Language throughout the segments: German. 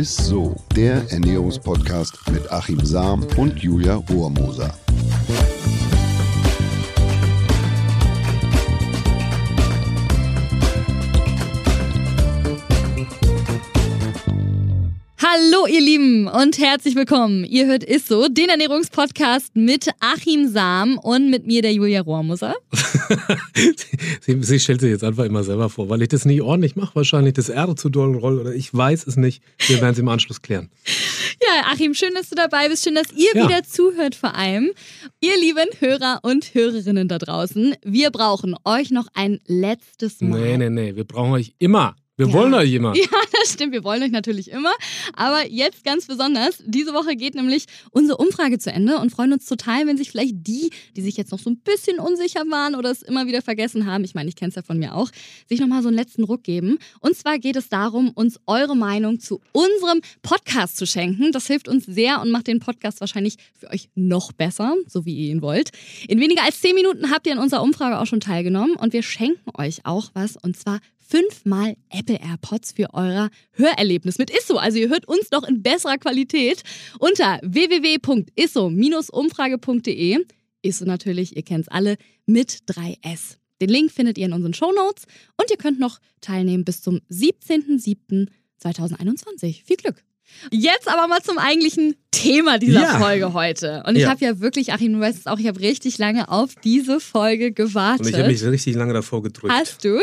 Isso, der Ernährungspodcast mit Achim Sam und Julia Rohrmoser. Hallo ihr Lieben und herzlich willkommen. Ihr hört Isso, den Ernährungspodcast mit Achim Sam und mit mir der Julia Rohrmoser. Sie stellt sich jetzt einfach immer selber vor, weil ich das nicht ordentlich mache. Wahrscheinlich das R zu doll rollt oder ich weiß es nicht. Wir werden es im Anschluss klären. Ja, Achim, schön, dass du dabei bist. Schön, dass ihr wieder zuhört vor allem. Ihr lieben Hörer und Hörerinnen da draußen, wir brauchen euch noch ein letztes Mal. Nee, wir brauchen euch immer. Wir wollen euch immer. Ja, das stimmt. Wir wollen euch natürlich immer. Aber jetzt ganz besonders. Diese Woche geht nämlich unsere Umfrage zu Ende und freuen uns total, wenn sich vielleicht die sich jetzt noch so ein bisschen unsicher waren oder es immer wieder vergessen haben, ich meine, ich kenne es ja von mir auch, sich nochmal so einen letzten Ruck geben. Und zwar geht es darum, uns eure Meinung zu unserem Podcast zu schenken. Das hilft uns sehr und macht den Podcast wahrscheinlich für euch noch besser, so wie ihr ihn wollt. In weniger als 10 Minuten habt ihr an unserer Umfrage auch schon teilgenommen und wir schenken euch auch was, und zwar 5 Mal Apple AirPods für euer Hörerlebnis mit Isso. Also ihr hört uns noch in besserer Qualität unter www.isso-umfrage.de. Isso natürlich, ihr kennt es alle, mit 3S. Den Link findet ihr in unseren Shownotes und ihr könnt noch teilnehmen bis zum 17.07.2021. Viel Glück! Jetzt aber mal zum eigentlichen Thema dieser Folge heute. Und ich habe ja wirklich, Achim, du weißt es auch, ich habe richtig lange auf diese Folge gewartet. Und ich habe mich richtig lange davor gedrückt. Hast du?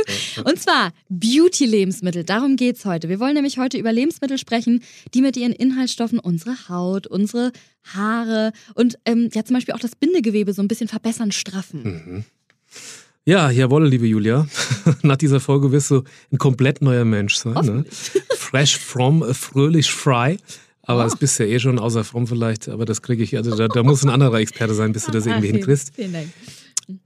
Und zwar Beauty-Lebensmittel, darum geht's heute. Wir wollen nämlich heute über Lebensmittel sprechen, die mit ihren Inhaltsstoffen unsere Haut, unsere Haare und zum Beispiel auch das Bindegewebe so ein bisschen verbessern, straffen. Mhm. Ja, jawohl, liebe Julia. Nach dieser Folge wirst du ein komplett neuer Mensch sein. Ne? Fresh from, fröhlich frei. Aber das bist ja eh schon, außer from vielleicht. Aber das kriege ich, also da muss ein anderer Experte sein, bis du das irgendwie hinkriegst. Vielen Dank.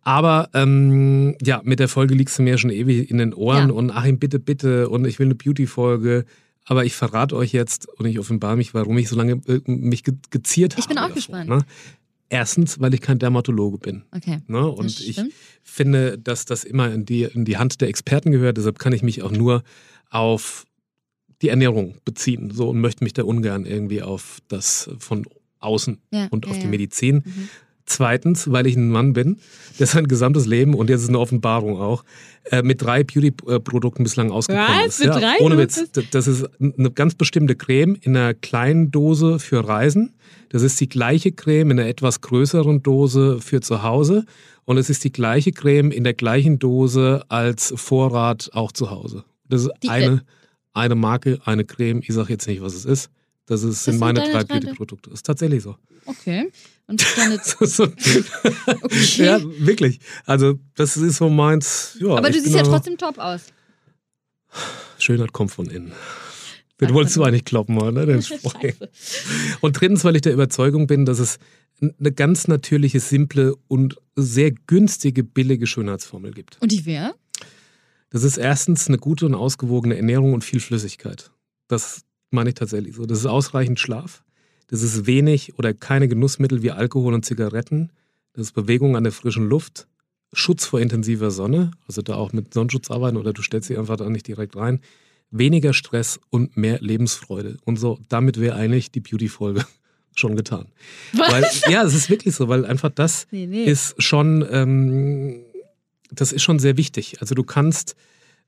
Aber mit der Folge liegst du mir schon ewig in den Ohren. Ja. Und Achim, bitte. Und ich will eine Beauty-Folge. Aber ich verrate euch jetzt und ich offenbare mich, warum ich so lange mich geziert habe. Ich bin auch davon gespannt. Ne? Erstens, weil ich kein Dermatologe bin. Okay. Ne? Und ich finde, dass das immer in die Hand der Experten gehört. Deshalb kann ich mich auch nur auf die Ernährung beziehen. So, und möchte mich da ungern irgendwie auf das von außen und auf die Medizin. Mhm. Zweitens, weil ich ein Mann bin, der sein gesamtes Leben, und jetzt ist eine Offenbarung auch, mit 3 Beauty-Produkten bislang ausgekommen ist. Mit 3? Ohne Witz. Das ist eine ganz bestimmte Creme in einer kleinen Dose für Reisen. Das ist die gleiche Creme in einer etwas größeren Dose für zu Hause. Und es ist die gleiche Creme in der gleichen Dose als Vorrat auch zu Hause. Das ist eine Marke, eine Creme. Ich sage jetzt nicht, was es ist. Das sind meine 3 Beauty-Produkte. Das ist tatsächlich so. Okay. Und dann jetzt okay. Ja, wirklich. Also das ist so meins. Ja, aber du siehst ja trotzdem top aus. Schönheit kommt von innen. Den wolltest du eigentlich kloppen, oder? Den Spruch. Und drittens, weil ich der Überzeugung bin, dass es eine ganz natürliche, simple und sehr günstige, billige Schönheitsformel gibt. Und die wäre? Das ist erstens eine gute und ausgewogene Ernährung und viel Flüssigkeit. Das meine ich tatsächlich so. Das ist ausreichend Schlaf. Das ist wenig oder keine Genussmittel wie Alkohol und Zigaretten. Das ist Bewegung an der frischen Luft. Schutz vor intensiver Sonne. Also da auch mit Sonnenschutz arbeiten oder du stellst sie einfach da nicht direkt rein. Weniger Stress und mehr Lebensfreude. Und so, damit wäre eigentlich die Beauty-Folge schon getan. Was? Weil, ja, es ist wirklich so, weil einfach das ist schon, das ist schon sehr wichtig. Also du kannst,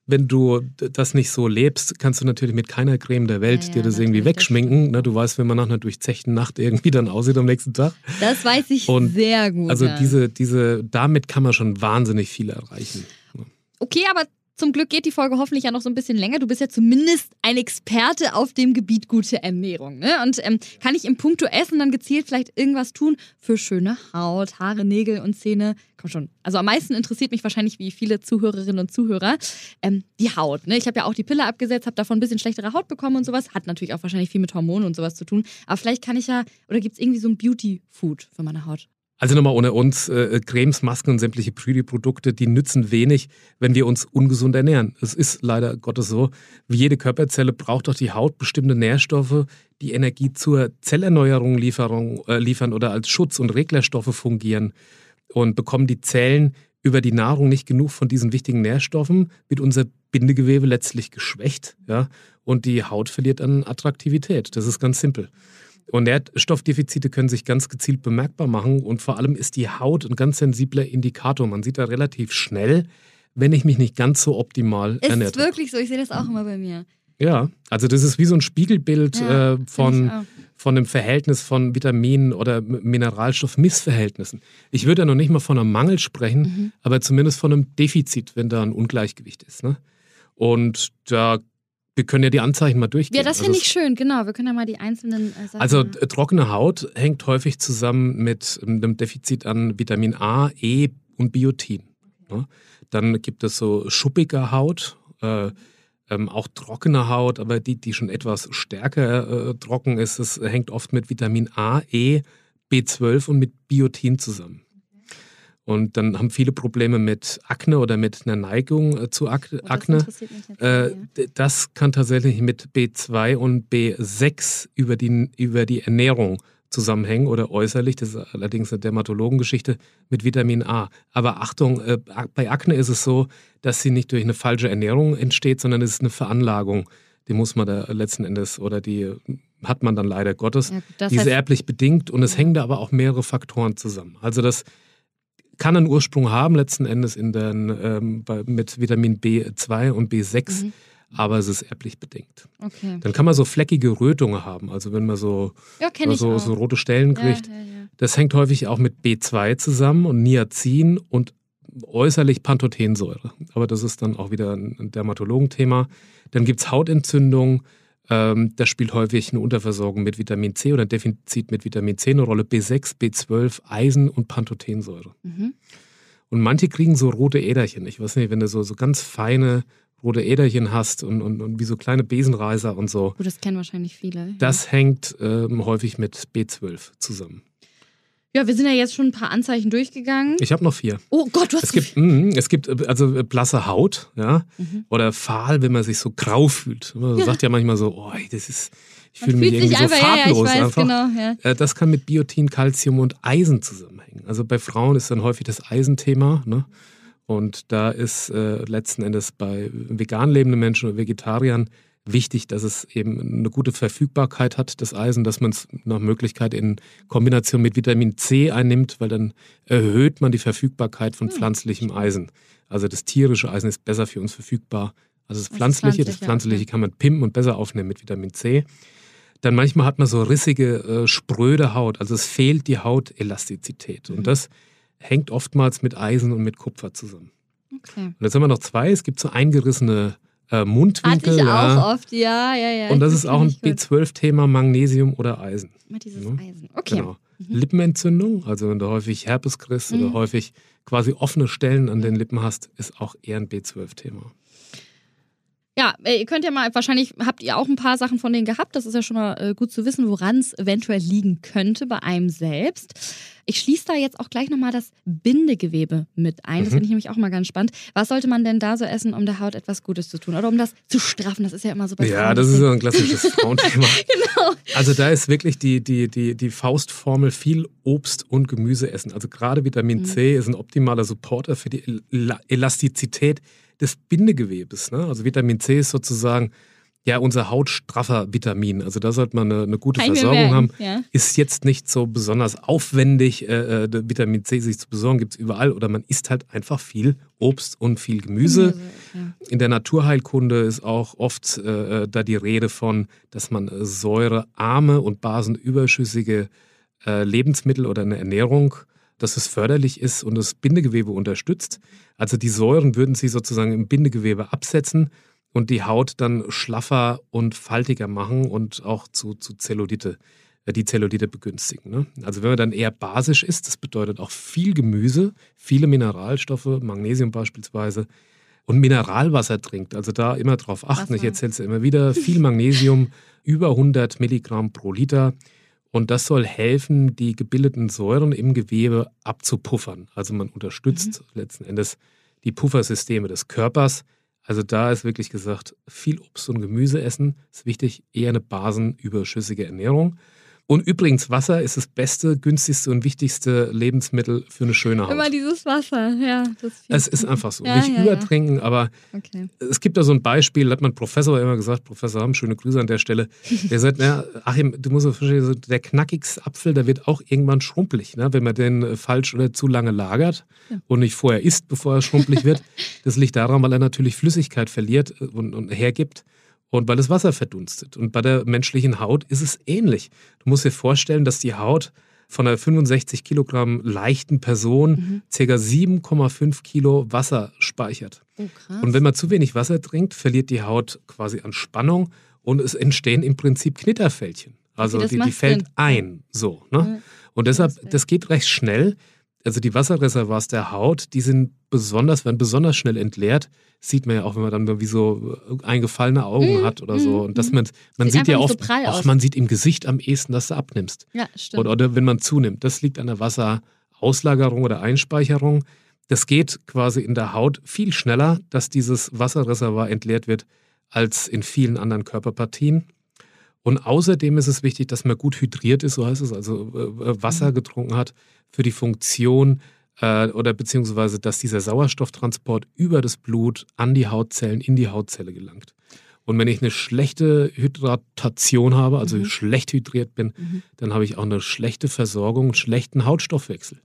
wenn du das nicht so lebst, kannst du natürlich mit keiner Creme der Welt dir das irgendwie wegschminken. Ne? Du weißt, wenn man nach einer durchzechten Nacht irgendwie dann aussieht am nächsten Tag. Das weiß ich und sehr gut. Also damit kann man schon wahnsinnig viel erreichen. Okay, aber zum Glück geht die Folge hoffentlich ja noch so ein bisschen länger. Du bist ja zumindest ein Experte auf dem Gebiet gute Ernährung. Ne? Und kann ich im Punkto Essen dann gezielt vielleicht irgendwas tun für schöne Haut, Haare, Nägel und Zähne? Komm schon. Also am meisten interessiert mich wahrscheinlich, wie viele Zuhörerinnen und Zuhörer, die Haut. Ne? Ich habe ja auch die Pille abgesetzt, habe davon ein bisschen schlechtere Haut bekommen und sowas. Hat natürlich auch wahrscheinlich viel mit Hormonen und sowas zu tun. Aber vielleicht kann ich oder gibt es irgendwie so ein Beauty-Food für meine Haut? Also nochmal ohne uns, Cremes, Masken und sämtliche Beauty-Produkte, die nützen wenig, wenn wir uns ungesund ernähren. Es ist leider Gottes so. Wie jede Körperzelle braucht auch die Haut bestimmte Nährstoffe, die Energie zur Zellerneuerung liefern oder als Schutz- und Reglerstoffe fungieren. Und bekommen die Zellen über die Nahrung nicht genug von diesen wichtigen Nährstoffen, wird unser Bindegewebe letztlich geschwächt, ja, und die Haut verliert an Attraktivität. Das ist ganz simpel. Und Nährstoffdefizite können sich ganz gezielt bemerkbar machen und vor allem ist die Haut ein ganz sensibler Indikator. Man sieht da relativ schnell, wenn ich mich nicht ganz so optimal ernähre. Ist wirklich so, ich sehe das auch immer bei mir. Ja, also das ist wie so ein Spiegelbild von dem Verhältnis von Vitaminen oder Mineralstoffmissverhältnissen. Ich würde ja noch nicht mal von einem Mangel sprechen, aber zumindest von einem Defizit, wenn da ein Ungleichgewicht ist. Ne? Und da wir können ja die Anzeichen mal durchgehen. Ja, das finde ich schön, genau. Wir können ja mal die einzelnen Sachen... Also trockene Haut hängt häufig zusammen mit einem Defizit an Vitamin A, E und Biotin. Ne? Dann gibt es so schuppige Haut, auch trockene Haut, aber die schon etwas stärker trocken ist. Es hängt oft mit Vitamin A, E, B12 und mit Biotin zusammen. Und dann haben viele Probleme mit Akne oder mit einer Neigung zu Akne. Das kann tatsächlich mit B2 und B6 über die Ernährung zusammenhängen oder äußerlich. Das ist allerdings eine Dermatologengeschichte mit Vitamin A. Aber Achtung, bei Akne ist es so, dass sie nicht durch eine falsche Ernährung entsteht, sondern es ist eine Veranlagung. Die muss man da letzten Endes oder die hat man dann leider Gottes. Ja, gut, die ist erblich bedingt und es hängen da aber auch mehrere Faktoren zusammen. Also das kann einen Ursprung haben, letzten Endes mit Vitamin B2 und B6, aber es ist erblich bedingt. Okay. Dann kann man so fleckige Rötungen haben, also wenn man so rote Stellen kriegt. Ja. Das hängt häufig auch mit B2 zusammen und Niacin und äußerlich Pantothensäure. Aber das ist dann auch wieder ein Dermatologenthema. Dann gibt es Hautentzündungen. Da spielt häufig eine Unterversorgung mit Vitamin C oder ein Defizit mit Vitamin C eine Rolle, B6, B12, Eisen und Pantothensäure. Und manche kriegen so rote Äderchen. Ich weiß nicht, wenn du so ganz feine rote Äderchen hast und wie so kleine Besenreiser und so. Oh, das kennen wahrscheinlich viele. Ja. Das hängt häufig mit B12 zusammen. Ja, wir sind ja jetzt schon ein paar Anzeichen durchgegangen. Ich habe noch 4. Oh Gott, es gibt also blasse Haut, ja, oder fahl, wenn man sich so grau fühlt. Man sagt ja manchmal so, oh, das ist, ich fühle mich irgendwie so farblos. Ja, ich weiß, einfach. Genau, ja. Das kann mit Biotin, Calcium und Eisen zusammenhängen. Also bei Frauen ist dann häufig das Eisenthema, ne? Und da ist letzten Endes bei vegan lebenden Menschen oder Vegetariern wichtig, dass es eben eine gute Verfügbarkeit hat, das Eisen, dass man es nach Möglichkeit in Kombination mit Vitamin C einnimmt, weil dann erhöht man die Verfügbarkeit von pflanzlichem Eisen. Also das tierische Eisen ist besser für uns verfügbar. Also das Pflanzliche kann man pimpen und besser aufnehmen mit Vitamin C. Dann manchmal hat man so rissige, spröde Haut. Also es fehlt die Hautelastizität. Und das hängt oftmals mit Eisen und mit Kupfer zusammen. Okay. Und jetzt haben wir noch 2. Es gibt so eingerissene Mundwinkel. Hatte ich auch oft, ja. Und das ist auch ein B12-Thema, Magnesium oder Eisen. Immer dieses Eisen, okay. Genau. Lippenentzündung, also wenn du häufig Herpes kriegst oder häufig quasi offene Stellen an den Lippen hast, ist auch eher ein B12-Thema. Ja, ihr könnt ja mal, wahrscheinlich habt ihr auch ein paar Sachen von denen gehabt. Das ist ja schon mal gut zu wissen, woran es eventuell liegen könnte bei einem selbst. Ich schließe da jetzt auch gleich nochmal das Bindegewebe mit ein. Das finde ich nämlich auch mal ganz spannend. Was sollte man denn da so essen, um der Haut etwas Gutes zu tun? Oder um das zu straffen? Das ist ja immer so bei Frauen. Ja, das ist ja ein klassisches Frauenthema. Genau. Also da ist wirklich die Faustformel viel Obst und Gemüse essen. Also gerade Vitamin C ist ein optimaler Supporter für die Elastizität des Bindegewebes. Ne? Also Vitamin C ist sozusagen ja unser hautstraffer Vitamin. Also da sollte man eine gute Versorgung haben. Ja. Ist jetzt nicht so besonders aufwendig, Vitamin C sich zu besorgen, gibt es überall. Oder man isst halt einfach viel Obst und viel Gemüse. Ja. In der Naturheilkunde ist auch oft da die Rede von, dass man säurearme und basenüberschüssige Lebensmittel oder eine Ernährung, dass es förderlich ist und das Bindegewebe unterstützt. Also die Säuren würden sich sozusagen im Bindegewebe absetzen und die Haut dann schlaffer und faltiger machen und auch zu Zellulite, die Zellulite begünstigen. Ne? Also wenn man dann eher basisch ist, das bedeutet auch viel Gemüse, viele Mineralstoffe, Magnesium beispielsweise, und Mineralwasser trinkt. Also da immer drauf achten, Ich erzähle es immer wieder, viel Magnesium, über 100 Milligramm pro Liter. Und das soll helfen, die gebildeten Säuren im Gewebe abzupuffern. Also man unterstützt letzten Endes die Puffersysteme des Körpers. Also da ist wirklich gesagt, viel Obst und Gemüse essen ist wichtig, eher eine basenüberschüssige Ernährung. Und übrigens, Wasser ist das beste, günstigste und wichtigste Lebensmittel für eine schöne Haut. Immer dieses Wasser, ja. Es ist einfach so. Ja, nicht übertrinken, aber es gibt da so ein Beispiel, da hat mein Professor immer gesagt, Professor Hamm, schöne Grüße an der Stelle. Der sagt, na, Achim, du musst verstehen, der knackigste Apfel, der wird auch irgendwann schrumpelig, ne, wenn man den falsch oder zu lange lagert und nicht vorher isst, bevor er schrumpelig wird. Das liegt daran, weil er natürlich Flüssigkeit verliert und hergibt. Und weil das Wasser verdunstet. Und bei der menschlichen Haut ist es ähnlich. Du musst dir vorstellen, dass die Haut von einer 65 Kilogramm leichten Person ca. 7,5 Kilo Wasser speichert. Oh, krass. Und wenn man zu wenig Wasser trinkt, verliert die Haut quasi an Spannung und es entstehen im Prinzip Knitterfältchen. Also die fällt ein. So, ne? Ja. Und deshalb, das geht recht schnell. Also die Wasserreservoirs der Haut, die werden besonders schnell entleert. Sieht man ja auch, wenn man dann wie so eingefallene Augen hat oder so. Und dass man sieht ja oft, so man sieht im Gesicht am ehesten, dass du abnimmst. Ja, stimmt. Oder wenn man zunimmt. Das liegt an der Wasserauslagerung oder Einspeicherung. Das geht quasi in der Haut viel schneller, dass dieses Wasserreservoir entleert wird, als in vielen anderen Körperpartien. Und außerdem ist es wichtig, dass man gut hydriert ist, so heißt es, also Wasser getrunken hat für die Funktion oder beziehungsweise, dass dieser Sauerstofftransport über das Blut an die Hautzellen, in die Hautzelle gelangt. Und wenn ich eine schlechte Hydratation habe, also schlecht hydriert bin, dann habe ich auch eine schlechte Versorgung, einen schlechten Hautstoffwechsel.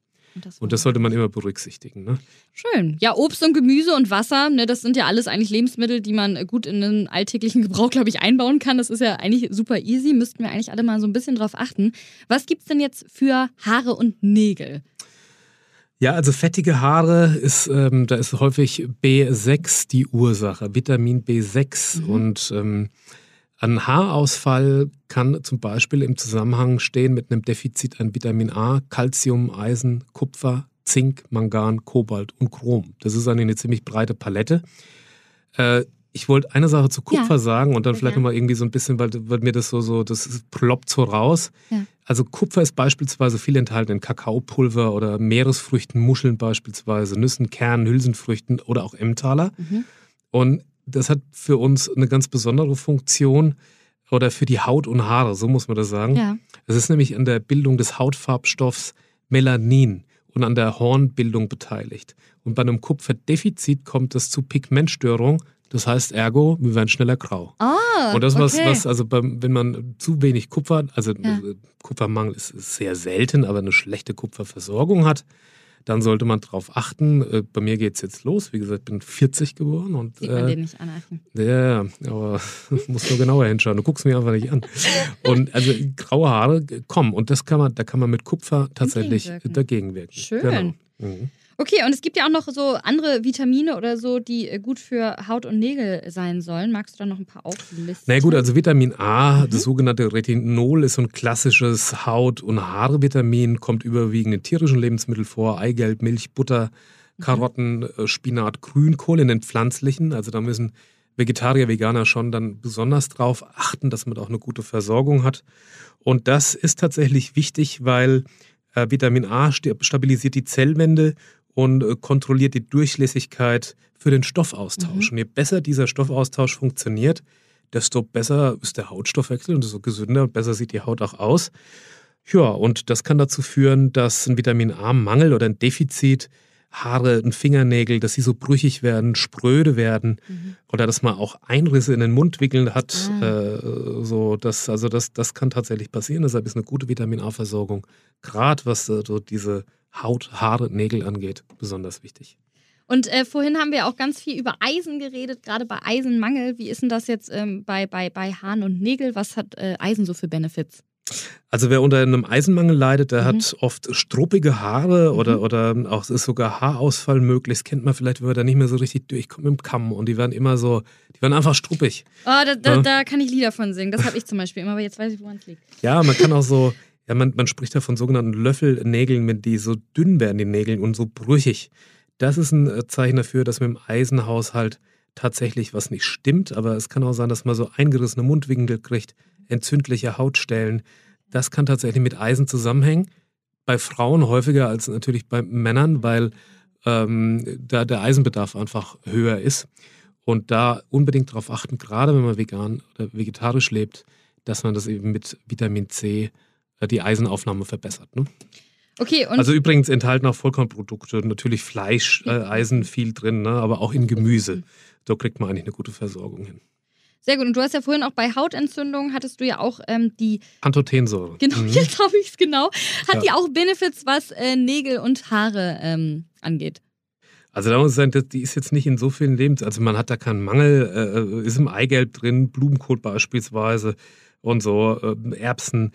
Und das sollte man immer berücksichtigen. Ne? Schön. Ja, Obst und Gemüse und Wasser, ne, das sind ja alles eigentlich Lebensmittel, die man gut in den alltäglichen Gebrauch, glaube ich, einbauen kann. Das ist ja eigentlich super easy. Müssten wir eigentlich alle mal so ein bisschen drauf achten. Was gibt es denn jetzt für Haare und Nägel? Ja, also fettige Haare, da ist häufig B6 die Ursache, Vitamin B6. Und ein Haarausfall kann zum Beispiel im Zusammenhang stehen mit einem Defizit an Vitamin A, Calcium, Eisen, Kupfer, Zink, Mangan, Kobalt und Chrom. Das ist eine ziemlich breite Palette. Ich wollte eine Sache zu Kupfer sagen und dann vielleicht nochmal irgendwie so ein bisschen, weil mir das so das ploppt so raus. Ja. Also Kupfer ist beispielsweise viel enthalten in Kakaopulver oder Meeresfrüchten, Muscheln beispielsweise, Nüssen, Kernen, Hülsenfrüchten oder auch Emmentaler. Und das hat für uns eine ganz besondere Funktion oder für die Haut und Haare, so muss man das sagen. Ja. Es ist nämlich an der Bildung des Hautfarbstoffs Melanin und an der Hornbildung beteiligt. Und bei einem Kupferdefizit kommt es zu Pigmentstörung. Das heißt ergo, wir werden schneller grau. Und das wenn man zu wenig Kupfer, Kupfermangel ist sehr selten, aber eine schlechte Kupferversorgung hat, dann sollte man drauf achten. Bei mir geht es jetzt los. Wie gesagt, ich bin 40 geboren. Und, sieht man den nicht an, Achim? Ja, aber muss nur genauer hinschauen. Du guckst mich einfach nicht an. Und also graue Haare kommen. Und da kann man mit Kupfer tatsächlich dagegenwirken. Schön. Genau. Okay, und es gibt ja auch noch so andere Vitamine oder so, die gut für Haut und Nägel sein sollen. Magst du da noch ein paar auflisten? Na gut, also Vitamin A, das sogenannte Retinol, ist so ein klassisches Haut- und Haarvitamin, kommt überwiegend in tierischen Lebensmitteln vor, Eigelb, Milch, Butter, Karotten, Spinat, Grünkohl, in den pflanzlichen. Also da müssen Vegetarier, Veganer schon dann besonders drauf achten, dass man da auch eine gute Versorgung hat. Und das ist tatsächlich wichtig, weil Vitamin A stabilisiert die Zellwände und kontrolliert die Durchlässigkeit für den Stoffaustausch. Und je besser dieser Stoffaustausch funktioniert, desto besser ist der Hautstoffwechsel und desto gesünder und besser sieht die Haut auch aus. Ja, und das kann dazu führen, dass ein Vitamin-A-Mangel oder ein Defizit, Haare und Fingernägel, dass sie so brüchig werden, spröde werden oder dass man auch Einrisse in den Mundwickeln hat. Das kann tatsächlich passieren. Deshalb ist eine gute Vitamin-A-Versorgung, gerade was so diese Haut, Haare, Nägel angeht, besonders wichtig. Und vorhin haben wir auch ganz viel über Eisen geredet, gerade bei Eisenmangel. Wie ist denn das jetzt bei Haaren und Nägel? Was hat Eisen so für Benefits? Also wer unter einem Eisenmangel leidet, der hat oft struppige Haare oder auch es ist sogar Haarausfall möglich. Das kennt man vielleicht, wenn man da nicht mehr so richtig durchkommt mit dem Kamm und die werden einfach struppig. Da kann ich Lieder von singen. Das habe ich zum Beispiel immer, aber jetzt weiß ich, woran es liegt. Ja, man kann auch so... Ja, man spricht da von sogenannten Löffelnägeln, wenn die so dünn werden, die Nägel, und so brüchig. Das ist ein Zeichen dafür, dass mit dem Eisenhaushalt tatsächlich was nicht stimmt. Aber es kann auch sein, dass man so eingerissene Mundwinkel kriegt, entzündliche Hautstellen. Das kann tatsächlich mit Eisen zusammenhängen. Bei Frauen häufiger als natürlich bei Männern, weil da der Eisenbedarf einfach höher ist. Und da unbedingt darauf achten, gerade wenn man vegan oder vegetarisch lebt, dass man das eben mit Vitamin C die Eisenaufnahme verbessert. Ne? Okay, und also übrigens enthalten auch Vollkornprodukte, natürlich Fleisch, Eisen viel drin, ne? Aber auch in Gemüse. Da kriegt man eigentlich eine gute Versorgung hin. Sehr gut. Und du hast ja vorhin auch bei Hautentzündungen, hattest du ja auch die... Pantothensäure. Genau, jetzt habe ich es genau. Hat ja die auch Benefits, was Nägel und Haare angeht? Also da muss ich sagen, die ist jetzt nicht in so vielen Lebens... Also man hat da keinen Mangel, ist im Eigelb drin, Blumenkohl beispielsweise und so, Erbsen...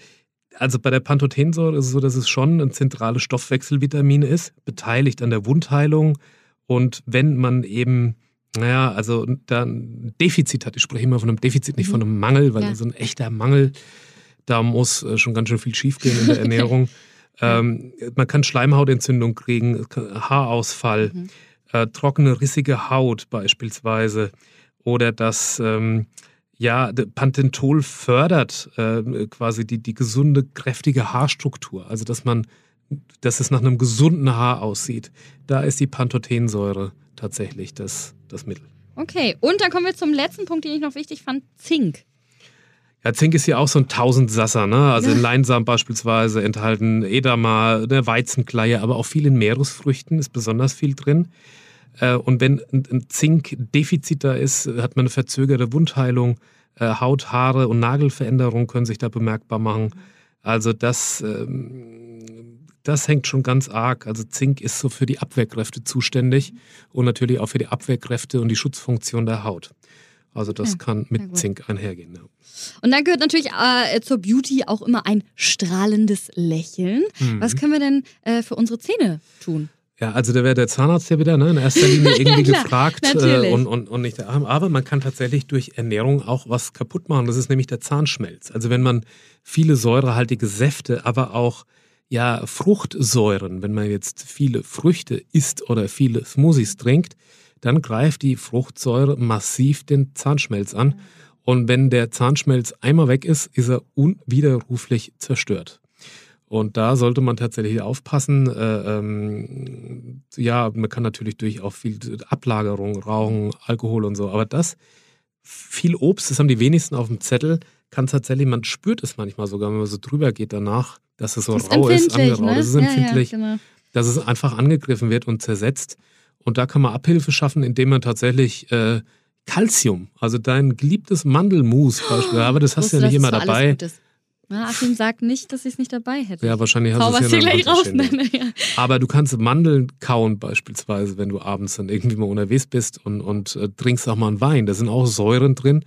Also bei der Pantothensäure ist es so, dass es schon ein zentrales Stoffwechselvitamin ist, beteiligt an der Wundheilung. Und wenn man eben, naja, also da ein Defizit hat, ich spreche immer von einem Defizit, nicht von einem Mangel, weil so ein echter Mangel, da muss schon ganz schön viel schiefgehen in der Ernährung. Man kann Schleimhautentzündung kriegen, Haarausfall, trockene, rissige Haut beispielsweise oder das... Panthenol fördert quasi die gesunde, kräftige Haarstruktur. Also, dass es nach einem gesunden Haar aussieht. Da ist die Pantothensäure tatsächlich das Mittel. Okay, und dann kommen wir zum letzten Punkt, den ich noch wichtig fand: Zink. Ja, Zink ist ja auch so ein Tausendsasser, ne? Also in Leinsamen beispielsweise enthalten Edamer, der Weizenkleie, aber auch viel in Meeresfrüchten ist besonders viel drin. Und wenn ein Zinkdefizit da ist, hat man eine verzögerte Wundheilung. Haut, Haare und Nagelveränderungen können sich da bemerkbar machen. Also das hängt schon ganz arg. Also Zink ist so für die Abwehrkräfte zuständig und natürlich auch für die Abwehrkräfte und die Schutzfunktion der Haut. Also das kann mit Zink einhergehen. Ja. Und dann gehört natürlich zur Beauty auch immer ein strahlendes Lächeln. Mhm. Was können wir denn für unsere Zähne tun? Ja, also da wäre der Zahnarzt ja wieder in erster Linie irgendwie gefragt und nicht der Arm. Aber man kann tatsächlich durch Ernährung auch was kaputt machen. Das ist nämlich der Zahnschmelz. Also wenn man viele säurehaltige Säfte, aber auch Fruchtsäuren, wenn man jetzt viele Früchte isst oder viele Smoothies trinkt, dann greift die Fruchtsäure massiv den Zahnschmelz an. Und wenn der Zahnschmelz einmal weg ist, ist er unwiderruflich zerstört. Und da sollte man tatsächlich aufpassen. Man kann natürlich durch auch viel Ablagerung, Rauchen, Alkohol und so. Aber viel Obst, das haben die wenigsten auf dem Zettel, kann tatsächlich, man spürt es manchmal sogar, wenn man so drüber geht danach, dass es so rau ist, angerau. Ne? Das ist empfindlich, genau. Dass es einfach angegriffen wird und zersetzt. Und da kann man Abhilfe schaffen, indem man tatsächlich Calcium, also dein geliebtes Mandelmus beispielsweise, aber das hast du ja nicht immer dabei. Achim sagt nicht, dass ich es nicht dabei hätte. Ja, wahrscheinlich hast du es gleich raus. Aber du kannst Mandeln kauen beispielsweise, wenn du abends dann irgendwie mal unterwegs bist und trinkst auch mal einen Wein. Da sind auch Säuren drin,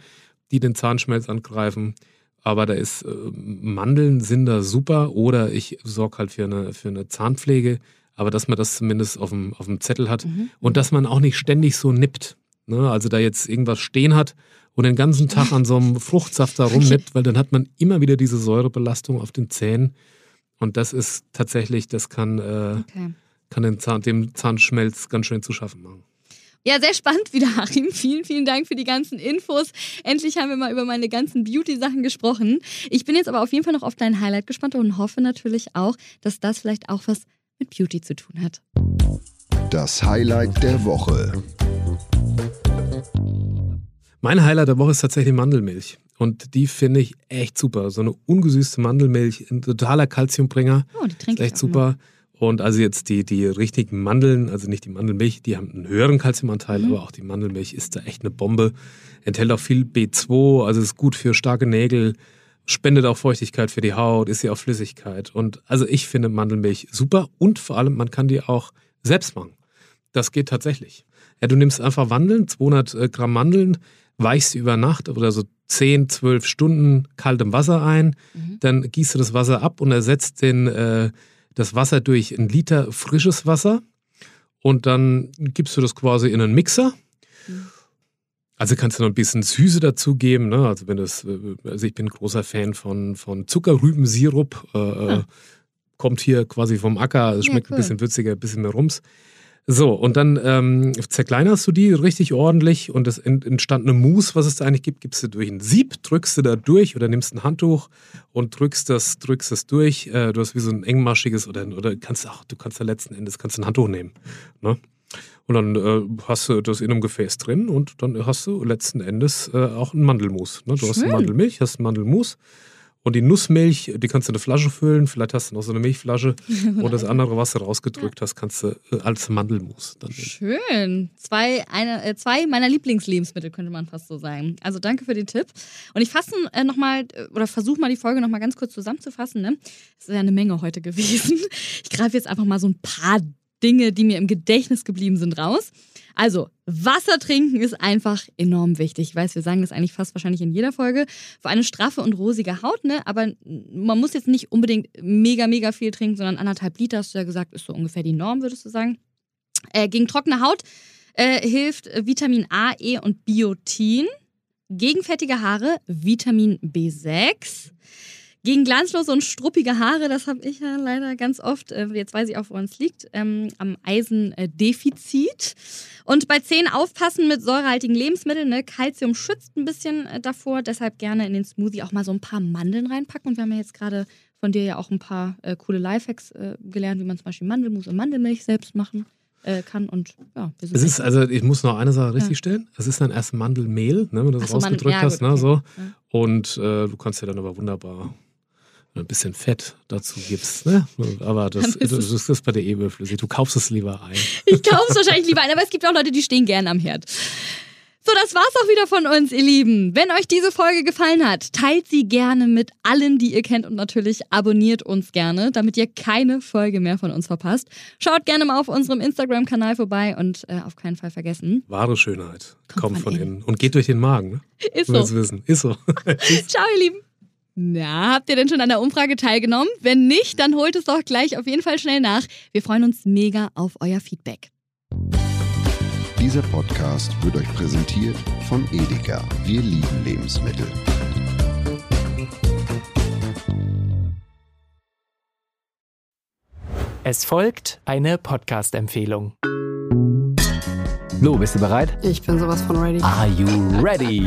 die den Zahnschmelz angreifen. Aber da ist Mandeln sind da super. Oder ich sorge halt für eine Zahnpflege. Aber dass man das zumindest auf dem Zettel hat. Mhm. Und dass man auch nicht ständig so nippt. Ne? Also da jetzt irgendwas stehen hat. Und den ganzen Tag an so einem Fruchtsaft da rumnippt, weil dann hat man immer wieder diese Säurebelastung auf den Zähnen. Und das ist tatsächlich, das kann dem Zahnschmelz ganz schön zu schaffen machen. Ja, sehr spannend wieder, Achim. Vielen, vielen Dank für die ganzen Infos. Endlich haben wir mal über meine ganzen Beauty-Sachen gesprochen. Ich bin jetzt aber auf jeden Fall noch auf dein Highlight gespannt und hoffe natürlich auch, dass das vielleicht auch was mit Beauty zu tun hat. Das Highlight der Woche. Mein Highlight der Woche ist tatsächlich Mandelmilch. Und die finde ich echt super. So eine ungesüßte Mandelmilch, ein totaler Kalziumbringer. Oh, die trinke ich echt super. Immer. Und also jetzt die richtigen Mandeln, also nicht die Mandelmilch, die haben einen höheren Kalziumanteil, aber auch die Mandelmilch ist da echt eine Bombe. Enthält auch viel B2, also ist gut für starke Nägel, spendet auch Feuchtigkeit für die Haut, ist ja auch Flüssigkeit. Und also ich finde Mandelmilch super und vor allem, man kann die auch selbst machen. Das geht tatsächlich. Ja, du nimmst einfach 200 Gramm Mandeln, weichst sie über Nacht oder so 10, 12 Stunden kaltem Wasser ein, dann gießt du das Wasser ab und ersetzt das Wasser durch 1 Liter frisches Wasser und dann gibst du das quasi in einen Mixer. Mhm. Also kannst du noch ein bisschen Süße dazugeben, ne? Also ich bin ein großer Fan von Zuckerrübensirup, kommt hier quasi vom Acker, es schmeckt ein bisschen würziger, ein bisschen mehr Rums. So, und dann zerkleinerst du die richtig ordentlich und das entstandene Mousse, was es da eigentlich gibt, gibst du durch ein Sieb, drückst du da durch oder nimmst ein Handtuch und drückst das durch. Du hast wie so ein engmaschiges oder du kannst da letzten Endes kannst ein Handtuch nehmen. Ne? Und dann hast du das in einem Gefäß drin und dann hast du letzten Endes auch ein Mandelmus. Ne? Du hast eine Mandelmilch, hast ein Mandelmus. Und die Nussmilch, die kannst du in eine Flasche füllen. Vielleicht hast du noch so eine Milchflasche. Und das andere, was du rausgedrückt hast, kannst du als Mandelmus dann nehmen. Schön. Zwei meiner Lieblingslebensmittel, könnte man fast so sagen. Also danke für den Tipp. Und ich fasse nochmal, oder versuche mal die Folge nochmal ganz kurz zusammenzufassen. Ne? Das ist ja eine Menge heute gewesen. Ich greife jetzt einfach mal so ein paar Dinge, die mir im Gedächtnis geblieben sind, raus. Also, Wasser trinken ist einfach enorm wichtig. Ich weiß, wir sagen das eigentlich fast wahrscheinlich in jeder Folge. Für eine straffe und rosige Haut, ne? Aber man muss jetzt nicht unbedingt mega, mega viel trinken, sondern 1,5 Liter, hast du ja gesagt, ist so ungefähr die Norm, würdest du sagen. Gegen trockene Haut hilft Vitamin A, E und Biotin. Gegen fettige Haare Vitamin B6. Gegen glanzlose und struppige Haare, das habe ich ja leider ganz oft, jetzt weiß ich auch, woran es liegt, am Eisendefizit. Und bei Zähnen aufpassen mit säurehaltigen Lebensmitteln, ne? Calcium schützt ein bisschen davor, deshalb gerne in den Smoothie auch mal so ein paar Mandeln reinpacken. Und wir haben ja jetzt gerade von dir ja auch ein paar coole Lifehacks gelernt, wie man zum Beispiel Mandelmus und Mandelmilch selbst machen kann. Und ja, wir sind ich muss noch eine Sache richtig stellen. Es ist dann erst Mandelmehl, ne, wenn du das rausgedrückt hast. Gut, ne, so. Ja. Und du kannst ja dann aber wunderbar ein bisschen Fett dazu gibst, ne? Aber das ist bei der überflüssig. Du kaufst es lieber ein. Ich kaufe es wahrscheinlich lieber ein, aber es gibt auch Leute, die stehen gerne am Herd. So, das war's auch wieder von uns, ihr Lieben. Wenn euch diese Folge gefallen hat, teilt sie gerne mit allen, die ihr kennt, und natürlich abonniert uns gerne, damit ihr keine Folge mehr von uns verpasst. Schaut gerne mal auf unserem Instagram-Kanal vorbei und auf keinen Fall vergessen: Wahre Schönheit kommt von innen und geht durch den Magen. Ne? Ist so. Willst wissen. Ist so. Ciao, ihr Lieben. Na, habt ihr denn schon an der Umfrage teilgenommen? Wenn nicht, dann holt es doch gleich auf jeden Fall schnell nach. Wir freuen uns mega auf euer Feedback. Dieser Podcast wird euch präsentiert von Edeka. Wir lieben Lebensmittel. Es folgt eine Podcast-Empfehlung. Lo, bist du bereit? Ich bin sowas von ready. Are you ready?